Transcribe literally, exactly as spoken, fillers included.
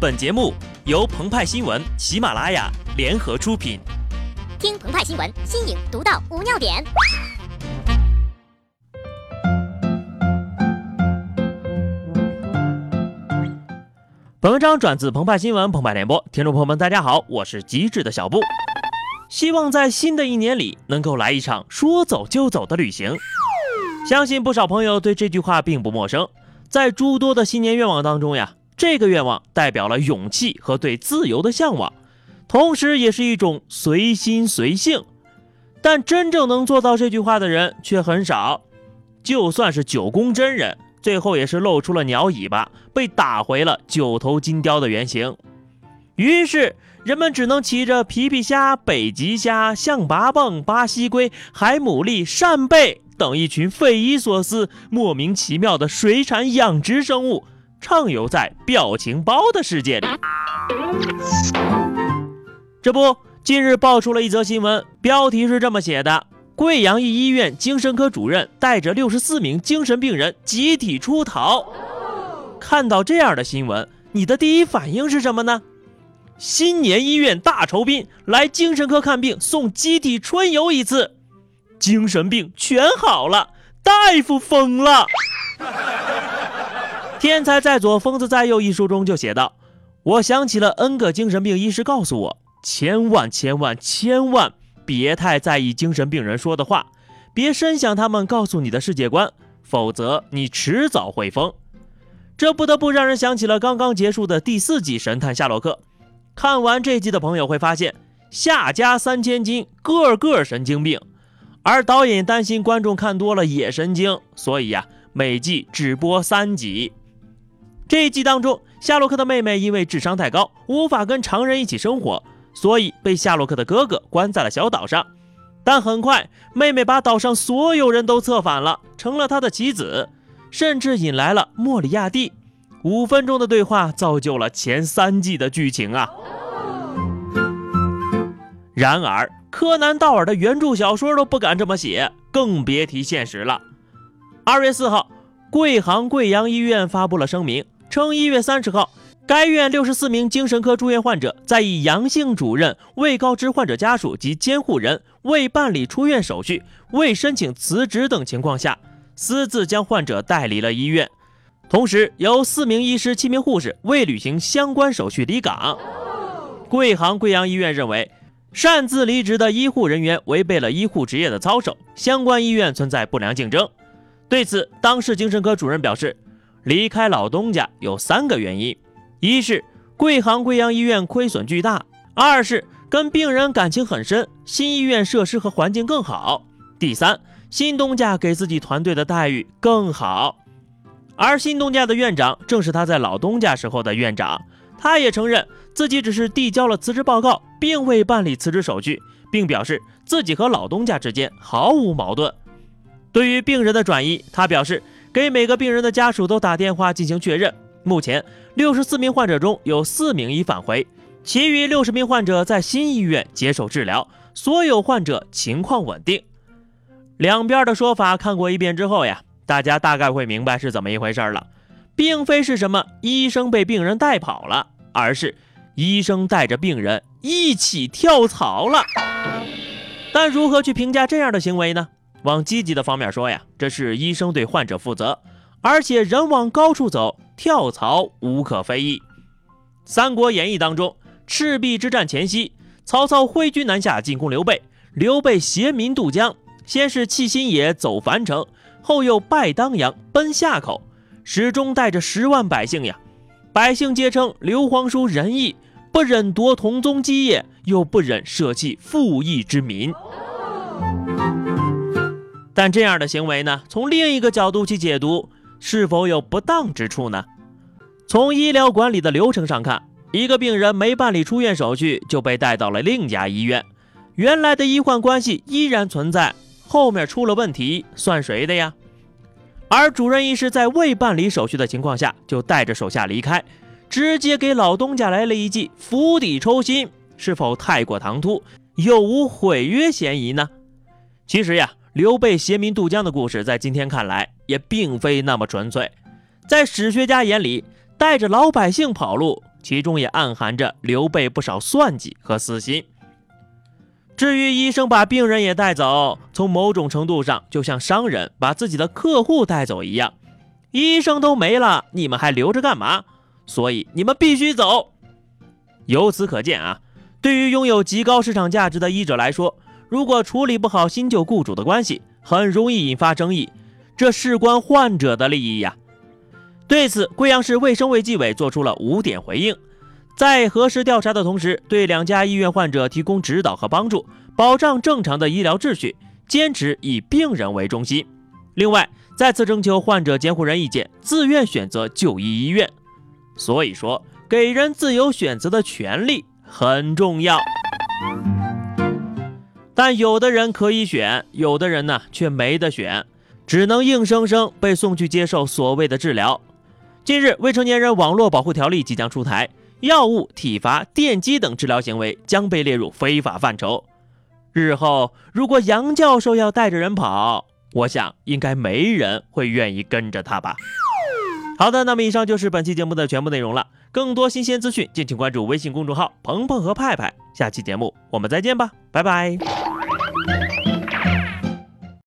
本节目由澎湃新闻、喜马拉雅联合出品。听澎湃新闻，新颖独到，无尿点。本文章转自澎湃新闻澎湃联播，听众朋友们大家好，我是机智的小布，希望在新的一年里能够来一场说走就走的旅行。相信不少朋友对这句话并不陌生，在诸多的新年愿望当中呀，这个愿望代表了勇气和对自由的向往，同时也是一种随心随性。但真正能做到这句话的人却很少，就算是九宫真人，最后也是露出了鸟尾巴，被打回了九头金雕的原形。于是人们只能骑着皮皮虾、北极虾、象拔蚌、巴西龟、海牡蛎、扇贝等一群匪夷所思、莫名其妙的水产养殖生物畅游在表情包的世界里。这不，近日爆出了一则新闻，标题是这么写的：贵阳一医院精神科主任带着六十四名精神病人集体出逃。看到这样的新闻，你的第一反应是什么呢？新年医院大酬宾，来精神科看病送集体春游一次，精神病全好了，大夫疯了。天才在左，疯子在右一书中就写道，我想起了 N 个精神病医师告诉我，千万千万千万别太在意精神病人说的话，别深想他们告诉你的世界观，否则你迟早会疯。这不得不让人想起了刚刚结束的第四季神探夏洛克，看完这季的朋友会发现，下家三千金，个个神经病，而导演担心观众看多了也神经，所以呀、啊，每季只播三集。这一季当中，夏洛克的妹妹因为智商太高，无法跟常人一起生活，所以被夏洛克的哥哥关在了小岛上。但很快，妹妹把岛上所有人都策反了，成了他的棋子，甚至引来了莫里亚蒂。五分钟的对话造就了前三季的剧情啊！然而，柯南道尔的原著小说都不敢这么写，更别提现实了。二月四号，贵航贵阳医院发布了声明，称一月三十号，该院六十四名精神科住院患者在以阳性主任未告知患者家属及监护人、未办理出院手续、未申请辞职等情况下，私自将患者带离了医院。同时，由四名医师、七名护士未履行相关手续离岗。贵航贵阳医院认为，擅自离职的医护人员违背了医护职业的操守，相关医院存在不良竞争。对此，当事精神科主任表示，离开老东家有三个原因：一是贵航贵阳医院亏损巨大；二是跟病人感情很深，新医院设施和环境更好；第三，新东家给自己团队的待遇更好。而新东家的院长正是他在老东家时候的院长，他也承认自己只是递交了辞职报告，并未办理辞职手续，并表示自己和老东家之间毫无矛盾。对于病人的转移，他表示给每个病人的家属都打电话进行确认，目前六十四名患者中有四名已返回，其余六十名患者在新医院接受治疗，所有患者情况稳定。两边的说法看过一遍之后呀，大家大概会明白是怎么一回事了，并非是什么医生被病人带跑了，而是医生带着病人一起跳槽了。但如何去评价这样的行为呢？往积极的方面说呀，这是医生对患者负责，而且人往高处走，跳槽无可非议。《三国演义》当中，赤壁之战前夕，曹操挥军南下进攻刘备，刘备携民渡江，先是弃新野走樊城，后又败当阳奔夏口，始终带着十万百姓呀。百姓皆称刘皇叔仁义，不忍夺同宗基业，又不忍舍弃父义之民。但这样的行为呢，从另一个角度去解读，是否有不当之处呢？从医疗管理的流程上看，一个病人没办理出院手续就被带到了另一家医院，原来的医患关系依然存在，后面出了问题算谁的呀？而主任医师在未办理手续的情况下就带着手下离开，直接给老东家来了一记釜底抽薪，是否太过唐突，有无毁约嫌疑呢？其实呀，刘备携民渡江的故事在今天看来也并非那么纯粹，在史学家眼里，带着老百姓跑路其中也暗含着刘备不少算计和私心。至于医生把病人也带走，从某种程度上就像商人把自己的客户带走一样，医生都没了，你们还留着干嘛？所以你们必须走。由此可见啊，对于拥有极高市场价值的医者来说，如果处理不好新旧雇主的关系，很容易引发争议，这事关患者的利益呀、啊。对此，贵阳市卫生卫计委做出了五点回应。在核实调查的同时，对两家医院患者提供指导和帮助，保障正常的医疗秩序，坚持以病人为中心。另外，再次征求患者监护人意见，自愿选择就医医院。所以说，给人自由选择的权利很重要。但有的人可以选，有的人呢却没得选，只能硬生生被送去接受所谓的治疗。近日，《未成年人网络保护条例》即将出台。药物、体罚、电击等治疗行为将被列入非法范畴。日后如果杨教授要带着人跑，我想应该没人会愿意跟着他吧。好的，那么以上就是本期节目的全部内容了。更多新鲜资讯敬请关注微信公众号鹏鹏和派派，下期节目我们再见吧，拜拜。